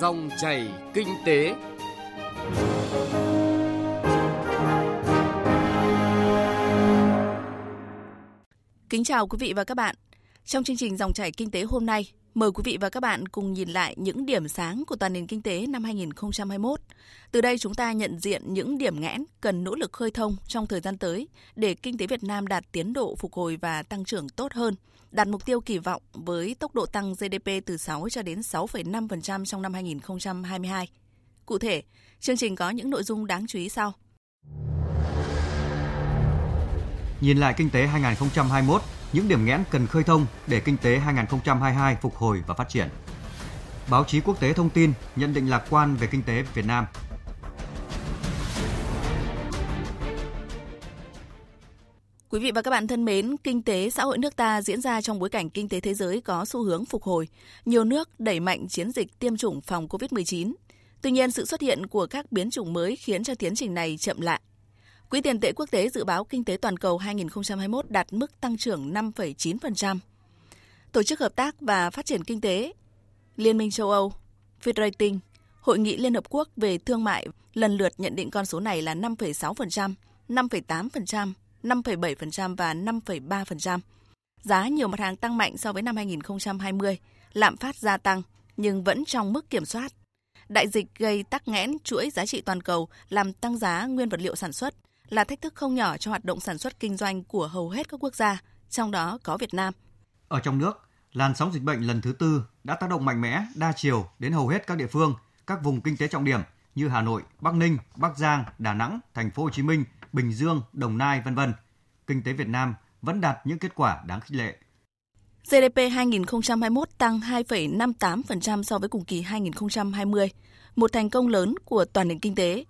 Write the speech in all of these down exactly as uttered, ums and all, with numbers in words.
Dòng chảy kinh tế. Kính chào quý vị và các bạn. Trong chương trình Dòng chảy kinh tế hôm nay, mời quý vị và các bạn cùng nhìn lại những điểm sáng của toàn nền kinh tế năm hai nghìn không trăm hai mươi mốt. Từ đây chúng ta nhận diện những điểm nghẽn cần nỗ lực khơi thông trong thời gian tới để kinh tế Việt Nam đạt tiến độ phục hồi và tăng trưởng tốt hơn, đạt mục tiêu kỳ vọng với tốc độ tăng giê đê pê từ sáu cho đến sáu phẩy năm phần trăm trong năm hai nghìn không trăm hai mươi hai. Cụ thể, chương trình có những nội dung đáng chú ý sau. Nhìn lại kinh tế hai nghìn không trăm hai mươi mốt, những điểm nghẽn cần khơi thông để kinh tế hai nghìn không trăm hai mươi hai phục hồi và phát triển. Báo chí quốc tế thông tin nhận định lạc quan về kinh tế Việt Nam. Quý vị và các bạn thân mến, kinh tế xã hội nước ta diễn ra trong bối cảnh kinh tế thế giới có xu hướng phục hồi. Nhiều nước đẩy mạnh chiến dịch tiêm chủng phòng covid mười chín. Tuy nhiên, sự xuất hiện của các biến chủng mới khiến cho tiến trình này chậm lại. Quỹ tiền tệ quốc tế dự báo kinh tế toàn cầu hai nghìn không trăm hai mươi mốt đạt mức tăng trưởng năm phẩy chín phần trăm. Tổ chức Hợp tác và Phát triển Kinh tế, Liên minh châu Âu, Fitch Rating, Hội nghị Liên Hợp Quốc về Thương mại lần lượt nhận định con số này là năm phẩy sáu phần trăm, năm phẩy tám phần trăm, năm phẩy bảy phần trăm và năm phẩy ba phần trăm. Giá nhiều mặt hàng tăng mạnh so với năm hai nghìn không trăm hai mươi, lạm phát gia tăng nhưng vẫn trong mức kiểm soát. Đại dịch gây tắc nghẽn chuỗi giá trị toàn cầu, làm tăng giá nguyên vật liệu sản xuất, là thách thức không nhỏ cho hoạt động sản xuất kinh doanh của hầu hết các quốc gia, trong đó có Việt Nam. Ở trong nước, làn sóng dịch bệnh lần thứ tư đã tác động mạnh mẽ, đa chiều đến hầu hết các địa phương, các vùng kinh tế trọng điểm như Hà Nội, Bắc Ninh, Bắc Giang, Đà Nẵng, Thành phố Hồ Chí Minh, Bình Dương, Đồng Nai, vân vân. Kinh tế Việt Nam vẫn đạt những kết quả đáng khích lệ. giê đê pê hai nghìn không trăm hai mươi mốt tăng hai phẩy năm mươi tám phần trăm so với cùng kỳ hai nghìn không trăm hai mươi, một thành công lớn của toàn nền kinh tế.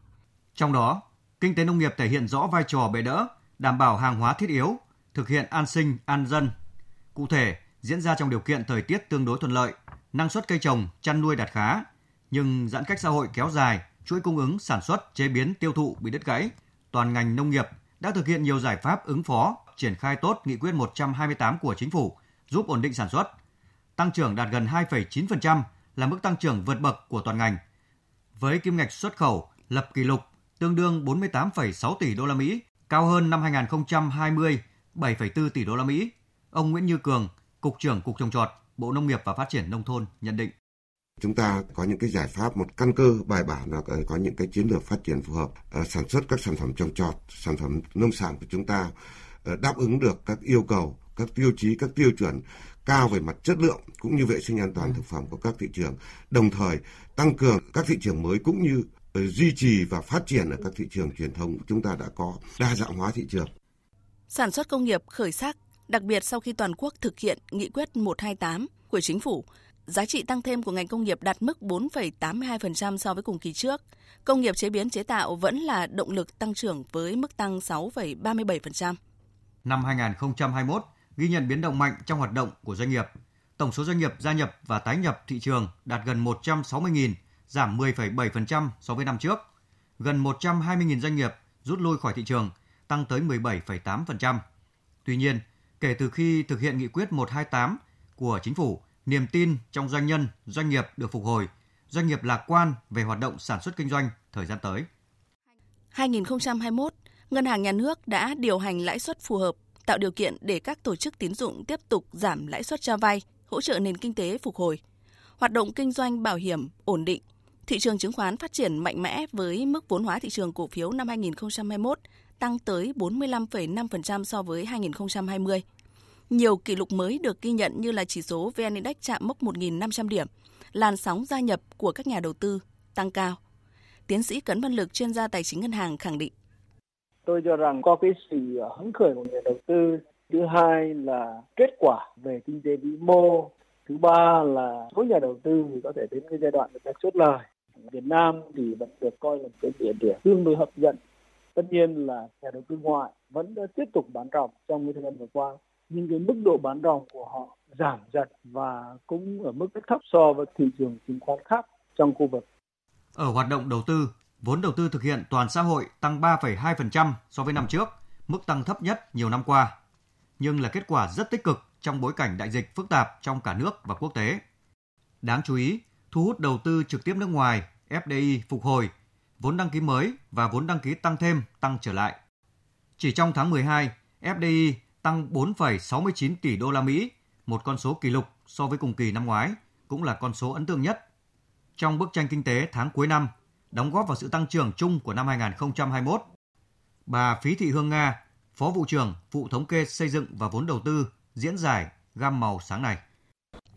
Trong đó, kinh tế nông nghiệp thể hiện rõ vai trò bệ đỡ, đảm bảo hàng hóa thiết yếu, thực hiện an sinh, an dân. Cụ thể, diễn ra trong điều kiện thời tiết tương đối thuận lợi, năng suất cây trồng, chăn nuôi đạt khá, nhưng giãn cách xã hội kéo dài, chuỗi cung ứng, sản xuất, chế biến, tiêu thụ bị đứt gãy. Toàn ngành nông nghiệp đã thực hiện nhiều giải pháp ứng phó, triển khai tốt nghị quyết một trăm hai mươi tám của Chính phủ, giúp ổn định sản xuất. Tăng trưởng đạt gần hai phẩy chín phần trăm là mức tăng trưởng vượt bậc của toàn ngành. Với kim ngạch xuất khẩu lập kỷ lục tương đương bốn mươi tám phẩy sáu tỷ đô la Mỹ, cao hơn năm hai nghìn không trăm hai mươi bảy phẩy bốn tỷ đô la Mỹ. Ông Nguyễn Như Cường, Cục trưởng Cục Trồng trọt, Bộ Nông nghiệp và Phát triển Nông thôn nhận định. Chúng ta có những cái giải pháp một căn cơ bài bản là có những cái chiến lược phát triển phù hợp, sản xuất các sản phẩm trồng trọt, sản phẩm nông sản của chúng ta đáp ứng được các yêu cầu, các tiêu chí, các tiêu chuẩn cao về mặt chất lượng cũng như vệ sinh an toàn thực phẩm của các thị trường, đồng thời tăng cường các thị trường mới cũng như duy trì và phát triển ở các thị trường truyền thống. Chúng ta đã có đa dạng hóa thị trường. Sản xuất công nghiệp khởi sắc, đặc biệt sau khi toàn quốc thực hiện nghị quyết một trăm hai mươi tám của Chính phủ, giá trị tăng thêm của ngành công nghiệp đạt mức bốn phẩy tám mươi hai phần trăm so với cùng kỳ trước. Công nghiệp chế biến chế tạo vẫn là động lực tăng trưởng với mức tăng sáu phẩy ba mươi bảy phần trăm. Năm hai nghìn không trăm hai mươi mốt, ghi nhận biến động mạnh trong hoạt động của doanh nghiệp. Tổng số doanh nghiệp gia nhập và tái nhập thị trường đạt gần một trăm sáu mươi nghìn, giảm mười phẩy bảy phần trăm so với năm trước. Gần một trăm hai mươi nghìn doanh nghiệp rút lui khỏi thị trường, tăng tới mười bảy phẩy tám phần trăm. Tuy nhiên, kể từ khi thực hiện nghị quyết một trăm hai mươi tám của Chính phủ, niềm tin trong doanh nhân, doanh nghiệp được phục hồi, doanh nghiệp lạc quan về hoạt động sản xuất kinh doanh thời gian tới. hai nghìn không trăm hai mươi mốt, Ngân hàng Nhà nước đã điều hành lãi suất phù hợp, tạo điều kiện để các tổ chức tín dụng tiếp tục giảm lãi suất cho vay, hỗ trợ nền kinh tế phục hồi. Hoạt động kinh doanh bảo hiểm ổn định, thị trường chứng khoán phát triển mạnh mẽ với mức vốn hóa thị trường cổ phiếu năm hai nghìn không trăm hai mươi mốt tăng tới bốn mươi lăm phẩy năm phần trăm so với hai nghìn không trăm hai mươi. Nhiều kỷ lục mới được ghi nhận như là chỉ số vê en Index chạm mốc một nghìn năm trăm điểm, làn sóng gia nhập của các nhà đầu tư tăng cao. Tiến sĩ Cấn Văn Lực, chuyên gia tài chính ngân hàng khẳng định. Tôi cho rằng có cái sự hứng khởi của nhà đầu tư, thứ hai là kết quả về kinh tế vĩ mô, thứ ba là số nhà đầu tư thì có thể đến cái giai đoạn người ta chốt lời. Việt Nam thì vẫn được coi là cái địa điểm tương đối hấp dẫn. Tất nhiên là nhà đầu tư ngoại vẫn đã tiếp tục bán ròng trong thời gian vừa qua, nhưng cái mức độ bán ròng của họ giảm dần và cũng ở mức rất thấp so với thị trường chứng khoán khác trong khu vực. Ở hoạt động đầu tư, vốn đầu tư thực hiện toàn xã hội tăng ba phẩy hai phần trăm so với năm trước, mức tăng thấp nhất nhiều năm qua, nhưng là kết quả rất tích cực trong bối cảnh đại dịch phức tạp trong cả nước và quốc tế. Đáng chú ý, thu hút đầu tư trực tiếp nước ngoài, ép đê i phục hồi, vốn đăng ký mới và vốn đăng ký tăng thêm tăng trở lại. Chỉ trong tháng mười hai, ép đê i tăng bốn phẩy sáu mươi chín tỷ đô la Mỹ, một con số kỷ lục so với cùng kỳ năm ngoái, cũng là con số ấn tượng nhất. Trong bức tranh kinh tế tháng cuối năm, đóng góp vào sự tăng trưởng chung của năm hai nghìn không trăm hai mươi mốt, bà Phí Thị Hương Nga, Phó Vụ trưởng Vụ Thống kê Xây dựng và Vốn Đầu tư diễn giải gam màu sáng này.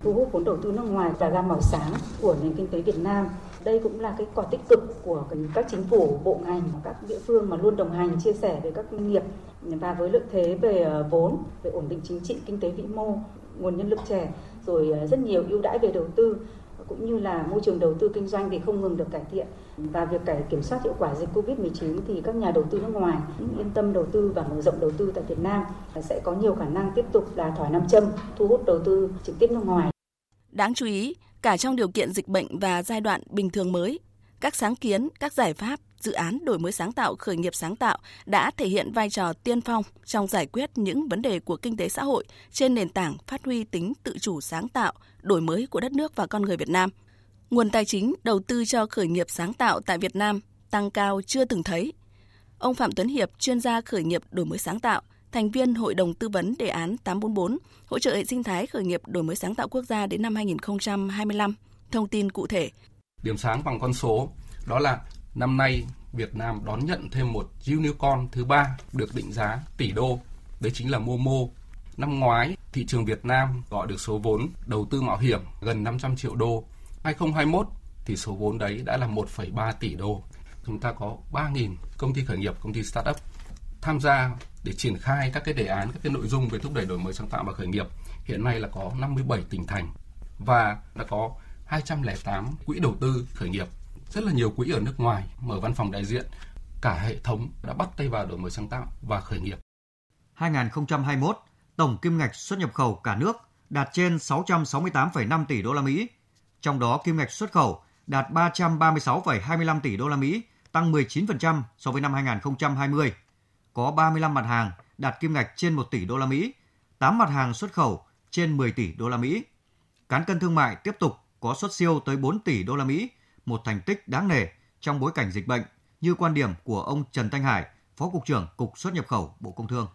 Thu hút vốn đầu tư nước ngoài là gam màu sáng của nền kinh tế Việt Nam. Đây cũng là cái quả tích cực của các chính phủ, bộ ngành, các địa phương mà luôn đồng hành, chia sẻ với các doanh nghiệp và với lợi thế về vốn, về ổn định chính trị, kinh tế vĩ mô, nguồn nhân lực trẻ, rồi rất nhiều ưu đãi về đầu tư, cũng như là môi trường đầu tư kinh doanh thì không ngừng được cải thiện. Và việc cải kiểm soát hiệu quả dịch covid mười chín thì các nhà đầu tư nước ngoài yên tâm đầu tư và mở rộng đầu tư tại Việt Nam sẽ có nhiều khả năng tiếp tục là thỏi nam châm, thu hút đầu tư trực tiếp nước ngoài. Đáng chú ý, cả trong điều kiện dịch bệnh và giai đoạn bình thường mới, các sáng kiến, các giải pháp, dự án đổi mới sáng tạo, khởi nghiệp sáng tạo đã thể hiện vai trò tiên phong trong giải quyết những vấn đề của kinh tế xã hội trên nền tảng phát huy tính tự chủ sáng tạo, đổi mới của đất nước và con người Việt Nam. Nguồn tài chính đầu tư cho khởi nghiệp sáng tạo tại Việt Nam tăng cao chưa từng thấy. Ông Phạm Tuấn Hiệp, chuyên gia khởi nghiệp đổi mới sáng tạo, thành viên Hội đồng Tư vấn Đề án tám bốn bốn, hỗ trợ hệ sinh thái khởi nghiệp đổi mới sáng tạo quốc gia đến năm hai nghìn không trăm hai mươi lăm, thông tin cụ thể. Điểm sáng bằng con số, đó là năm nay Việt Nam đón nhận thêm một unicorn thứ ba được định giá tỷ đô, đấy chính là Momo. Năm ngoái, thị trường Việt Nam gọi được số vốn đầu tư mạo hiểm gần năm trăm triệu đô. hai nghìn không trăm hai mươi mốt thì số vốn đấy đã là một phẩy ba tỷ đô. Chúng ta có ba nghìn công ty khởi nghiệp, công ty startup tham gia để triển khai các cái đề án, các cái nội dung về thúc đẩy đổi mới sáng tạo và khởi nghiệp. Hiện nay là có năm mươi bảy tỉnh thành và đã có hai trăm lẻ tám quỹ đầu tư khởi nghiệp. Rất là nhiều quỹ ở nước ngoài mở văn phòng đại diện. Cả hệ thống đã bắt tay vào đổi mới sáng tạo và khởi nghiệp. hai nghìn không trăm hai mươi mốt, tổng kim ngạch xuất nhập khẩu cả nước đạt trên sáu trăm sáu mươi tám phẩy năm tỷ đô la Mỹ. Trong đó kim ngạch xuất khẩu đạt ba trăm ba mươi sáu phẩy hai mươi lăm tỷ đô la Mỹ, tăng mười chín phần trăm so với năm hai nghìn không trăm hai mươi. Có ba mươi lăm mặt hàng đạt kim ngạch trên một tỷ đô la Mỹ, tám mặt hàng xuất khẩu trên mười tỷ đô la Mỹ. Cán cân thương mại tiếp tục có xuất siêu tới bốn tỷ đô la Mỹ, một thành tích đáng nể trong bối cảnh dịch bệnh, như quan điểm của ông Trần Thanh Hải, Phó Cục trưởng Cục Xuất nhập khẩu Bộ Công Thương.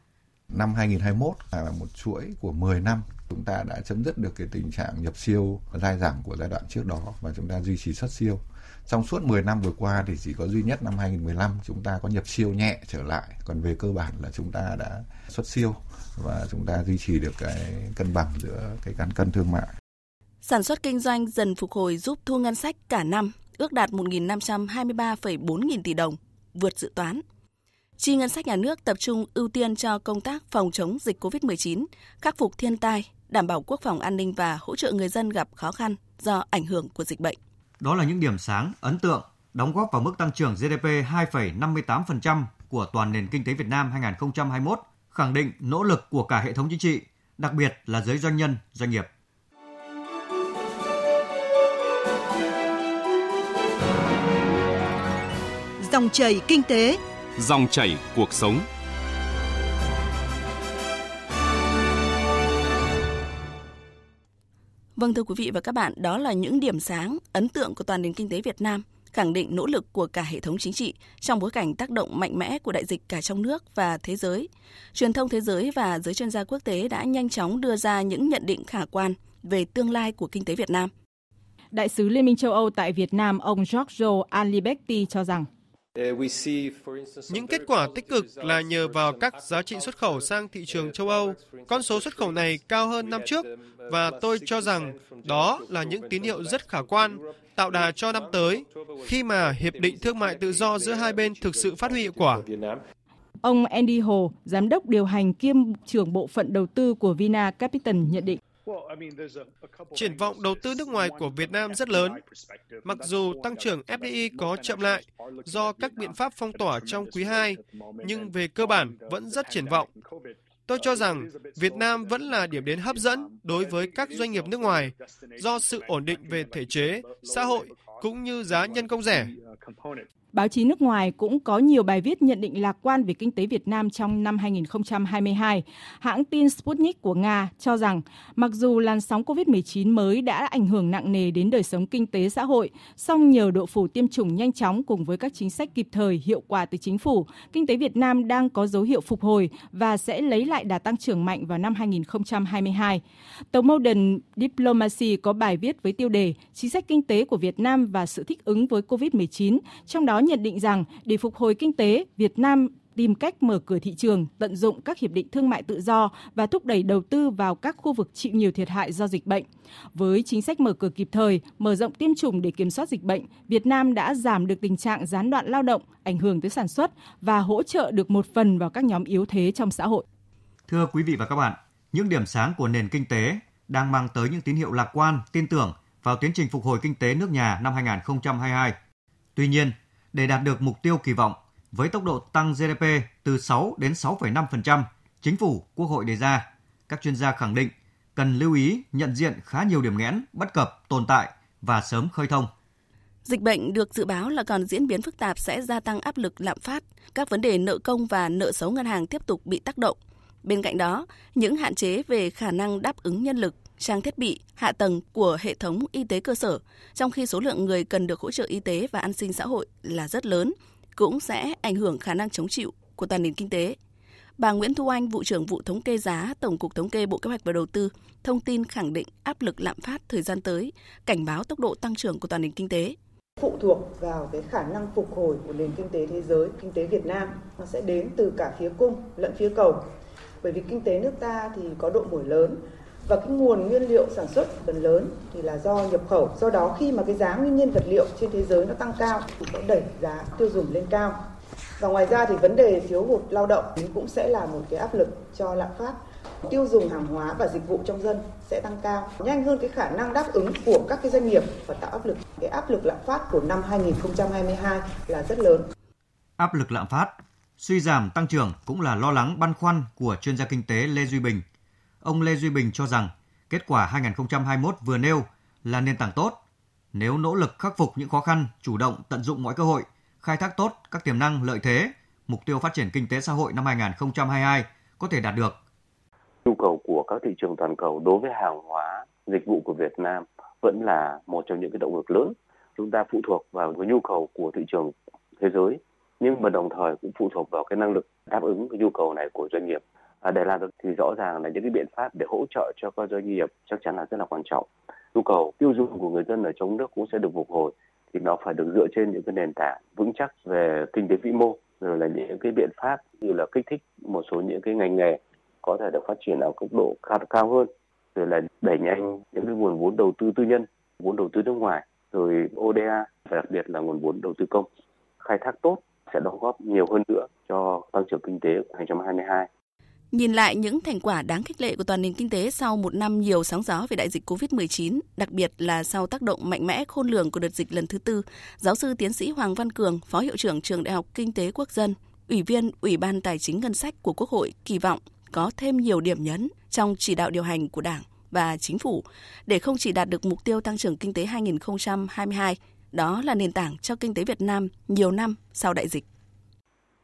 Năm hai nghìn không trăm hai mươi mốt là một chuỗi của mười năm. Chúng ta đã chấm dứt được cái tình trạng nhập siêu dai dẳng của giai đoạn trước đó và chúng ta duy trì xuất siêu. Trong suốt mười năm vừa qua thì chỉ có duy nhất năm hai nghìn không trăm mười lăm chúng ta có nhập siêu nhẹ trở lại. Còn về cơ bản là chúng ta đã xuất siêu và chúng ta duy trì được cái cân bằng giữa cái cán cân thương mại. Sản xuất kinh doanh dần phục hồi giúp thu ngân sách cả năm ước đạt một nghìn năm trăm hai mươi ba phẩy bốn nghìn tỷ đồng, vượt dự toán. Chi ngân sách nhà nước tập trung ưu tiên cho công tác phòng chống dịch covid mười chín, khắc phục thiên tai, đảm bảo quốc phòng an ninh và hỗ trợ người dân gặp khó khăn do ảnh hưởng của dịch bệnh. Đó là những điểm sáng ấn tượng, đóng góp vào mức tăng trưởng giê đê pê hai phẩy năm mươi tám phần trăm của toàn nền kinh tế Việt Nam hai nghìn không trăm hai mươi mốt, khẳng định nỗ lực của cả hệ thống chính trị, đặc biệt là giới doanh nhân, doanh nghiệp. Dòng chảy kinh tế, dòng chảy cuộc sống. Vâng, thưa quý vị và các bạn, đó là những điểm sáng ấn tượng của toàn nền kinh tế Việt Nam, khẳng định nỗ lực của cả hệ thống chính trị trong bối cảnh tác động mạnh mẽ của đại dịch cả trong nước và thế giới. Truyền thông thế giới và giới chuyên gia quốc tế đã nhanh chóng đưa ra những nhận định khả quan về tương lai của kinh tế Việt Nam. Đại sứ Liên minh châu Âu tại Việt Nam, ông Giorgio Aliberti cho rằng những kết quả tích cực là nhờ vào các giá trị xuất khẩu sang thị trường châu Âu. Con số xuất khẩu này cao hơn năm trước và tôi cho rằng đó là những tín hiệu rất khả quan, tạo đà cho năm tới khi mà hiệp định thương mại tự do giữa hai bên thực sự phát huy hiệu quả. Ông Andy Hồ, giám đốc điều hành kiêm trưởng bộ phận đầu tư của Vina Capital nhận định. Triển vọng đầu tư nước ngoài của Việt Nam rất lớn. Mặc dù tăng trưởng ép đê i có chậm lại do các biện pháp phong tỏa trong quý hai, nhưng về cơ bản vẫn rất triển vọng. Tôi cho rằng Việt Nam vẫn là điểm đến hấp dẫn đối với các doanh nghiệp nước ngoài do sự ổn định về thể chế, xã hội cũng như giá nhân công rẻ. Báo chí nước ngoài cũng có nhiều bài viết nhận định lạc quan về kinh tế Việt Nam trong năm hai nghìn không trăm hai mươi hai. Hãng tin Sputnik của Nga cho rằng, mặc dù làn sóng covid mười chín mới đã ảnh hưởng nặng nề đến đời sống kinh tế xã hội, song nhờ độ phủ tiêm chủng nhanh chóng cùng với các chính sách kịp thời, hiệu quả từ chính phủ, kinh tế Việt Nam đang có dấu hiệu phục hồi và sẽ lấy lại đà tăng trưởng mạnh vào năm hai nghìn không trăm hai mươi hai. Tờ Modern Diplomacy có bài viết với tiêu đề Chính sách kinh tế của Việt Nam và sự thích ứng với covid mười chín, trong đó nhận định rằng để phục hồi kinh tế, Việt Nam tìm cách mở cửa thị trường, tận dụng các hiệp định thương mại tự do và thúc đẩy đầu tư vào các khu vực chịu nhiều thiệt hại do dịch bệnh. Với chính sách mở cửa kịp thời, mở rộng tiêm chủng để kiểm soát dịch bệnh, Việt Nam đã giảm được tình trạng gián đoạn lao động, ảnh hưởng tới sản xuất và hỗ trợ được một phần vào các nhóm yếu thế trong xã hội. Thưa quý vị và các bạn, những điểm sáng của nền kinh tế đang mang tới những tín hiệu lạc quan, tin tưởng vào tiến trình phục hồi kinh tế nước nhà năm hai nghìn không trăm hai mươi hai. Tuy nhiên, để đạt được mục tiêu kỳ vọng, với tốc độ tăng giê đê pê từ sáu đến sáu phẩy năm phần trăm, Chính phủ, Quốc hội đề ra, các chuyên gia khẳng định cần lưu ý nhận diện khá nhiều điểm nghẽn, bất cập, tồn tại và sớm khơi thông. Dịch bệnh được dự báo là còn diễn biến phức tạp sẽ gia tăng áp lực lạm phát, các vấn đề nợ công và nợ xấu ngân hàng tiếp tục bị tác động. Bên cạnh đó, những hạn chế về khả năng đáp ứng nhân lực, trang thiết bị, hạ tầng của hệ thống y tế cơ sở, trong khi số lượng người cần được hỗ trợ y tế và an sinh xã hội là rất lớn, cũng sẽ ảnh hưởng khả năng chống chịu của toàn nền kinh tế. Bà Nguyễn Thu Anh, vụ trưởng vụ thống kê giá, Tổng cục Thống kê, Bộ Kế hoạch và Đầu tư, thông tin khẳng định áp lực lạm phát thời gian tới, cảnh báo tốc độ tăng trưởng của toàn nền kinh tế. Phụ thuộc vào cái khả năng phục hồi của nền kinh tế thế giới, kinh tế Việt Nam nó sẽ đến từ cả phía cung lẫn phía cầu. Bởi vì kinh tế nước ta thì có độ mở lớn và cái nguồn nguyên liệu sản xuất phần lớn thì là do nhập khẩu. Do đó khi mà cái giá nguyên nhiên vật liệu trên thế giới nó tăng cao thì sẽ đẩy giá tiêu dùng lên cao. Và ngoài ra thì vấn đề thiếu hụt lao động cũng sẽ là một cái áp lực cho lạm phát. Tiêu dùng hàng hóa và dịch vụ trong dân sẽ tăng cao, nhanh hơn cái khả năng đáp ứng của các cái doanh nghiệp và tạo áp lực. Cái áp lực lạm phát của năm hai nghìn không trăm hai mươi hai là rất lớn. Áp lực lạm phát, suy giảm tăng trưởng cũng là lo lắng băn khoăn của chuyên gia kinh tế Lê Duy Bình. Ông Lê Duy Bình cho rằng kết quả hai nghìn không trăm hai mươi mốt vừa nêu là nền tảng tốt. Nếu nỗ lực khắc phục những khó khăn, chủ động tận dụng mọi cơ hội, khai thác tốt các tiềm năng lợi thế, mục tiêu phát triển kinh tế xã hội năm hai nghìn không trăm hai mươi hai có thể đạt được. Nhu cầu của các thị trường toàn cầu đối với hàng hóa, dịch vụ của Việt Nam vẫn là một trong những cái động lực lớn. Chúng ta phụ thuộc vào cái nhu cầu của thị trường thế giới, nhưng mà đồng thời cũng phụ thuộc vào cái năng lực đáp ứng cái nhu cầu này của doanh nghiệp. Để làm được thì rõ ràng là những cái biện pháp để hỗ trợ cho các doanh nghiệp chắc chắn là rất là quan trọng. Nhu cầu tiêu dùng của người dân ở trong nước cũng sẽ được phục hồi thì nó phải được dựa trên những cái nền tảng vững chắc về kinh tế vĩ mô, rồi là những cái biện pháp như là kích thích một số những cái ngành nghề có thể được phát triển ở cấp độ cao, cao hơn, rồi là đẩy nhanh những cái nguồn vốn đầu tư tư nhân, vốn đầu tư nước ngoài, rồi ô đê a và đặc biệt là nguồn vốn đầu tư công. Khai thác tốt sẽ đóng góp nhiều hơn nữa cho tăng trưởng kinh tế của hai nghìn không trăm hai mươi hai. Nhìn lại những thành quả đáng khích lệ của toàn nền kinh tế sau một năm nhiều sóng gió về đại dịch covid mười chín, đặc biệt là sau tác động mạnh mẽ khôn lường của đợt dịch lần thứ tư, giáo sư tiến sĩ Hoàng Văn Cường, Phó Hiệu trưởng Trường Đại học Kinh tế Quốc dân, Ủy viên Ủy ban Tài chính Ngân sách của Quốc hội kỳ vọng có thêm nhiều điểm nhấn trong chỉ đạo điều hành của Đảng và Chính phủ để không chỉ đạt được mục tiêu tăng trưởng kinh tế hai nghìn không trăm hai mươi hai, đó là nền tảng cho kinh tế Việt Nam nhiều năm sau đại dịch.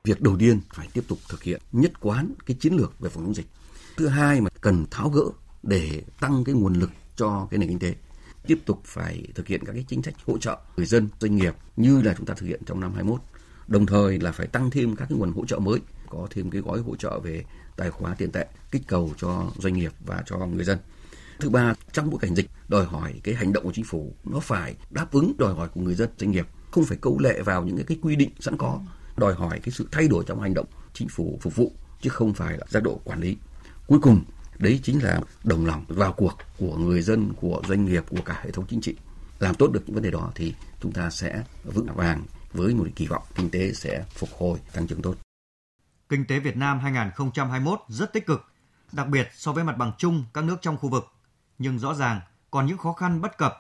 Việc đầu tiên phải tiếp tục thực hiện nhất quán cái chiến lược về phòng chống dịch. Thứ hai mà cần tháo gỡ để tăng cái nguồn lực cho cái nền kinh tế. Tiếp tục phải thực hiện các cái chính sách hỗ trợ người dân, doanh nghiệp như là chúng ta thực hiện trong năm hai nghìn không trăm hai mươi mốt. Đồng thời là phải tăng thêm các cái nguồn hỗ trợ mới, có thêm cái gói hỗ trợ về tài khóa tiền tệ, kích cầu cho doanh nghiệp và cho người dân. Thứ ba, trong bối cảnh dịch đòi hỏi cái hành động của chính phủ nó phải đáp ứng đòi hỏi của người dân, doanh nghiệp, không phải câu lệ vào những cái quy định sẵn có. Đòi hỏi cái sự thay đổi trong hành động chính phủ phục vụ chứ không phải là giác độ quản lý. Cuối cùng, đấy chính là đồng lòng vào cuộc của người dân, của doanh nghiệp, của cả hệ thống chính trị. Làm tốt được những vấn đề đó thì chúng ta sẽ vững vàng với một kỳ vọng kinh tế sẽ phục hồi, tăng trưởng tốt. Kinh tế Việt Nam hai nghìn không trăm hai mươi mốt rất tích cực, đặc biệt so với mặt bằng chung các nước trong khu vực. Nhưng rõ ràng còn những khó khăn bất cập,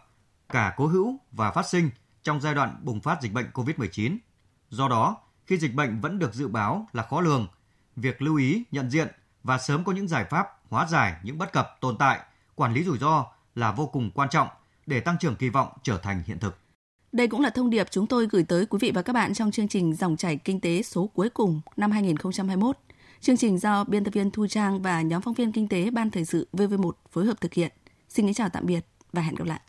cả cố hữu và phát sinh trong giai đoạn bùng phát dịch bệnh covid mười chín. Do đó, khi dịch bệnh vẫn được dự báo là khó lường, việc lưu ý, nhận diện và sớm có những giải pháp hóa giải những bất cập tồn tại, quản lý rủi ro là vô cùng quan trọng để tăng trưởng kỳ vọng trở thành hiện thực. Đây cũng là thông điệp chúng tôi gửi tới quý vị và các bạn trong chương trình Dòng chảy kinh tế số cuối cùng năm hai nghìn không trăm hai mươi mốt. Chương trình do biên tập viên Thu Trang và nhóm phóng viên kinh tế Ban Thời sự vê vê một phối hợp thực hiện. Xin kính chào tạm biệt và hẹn gặp lại.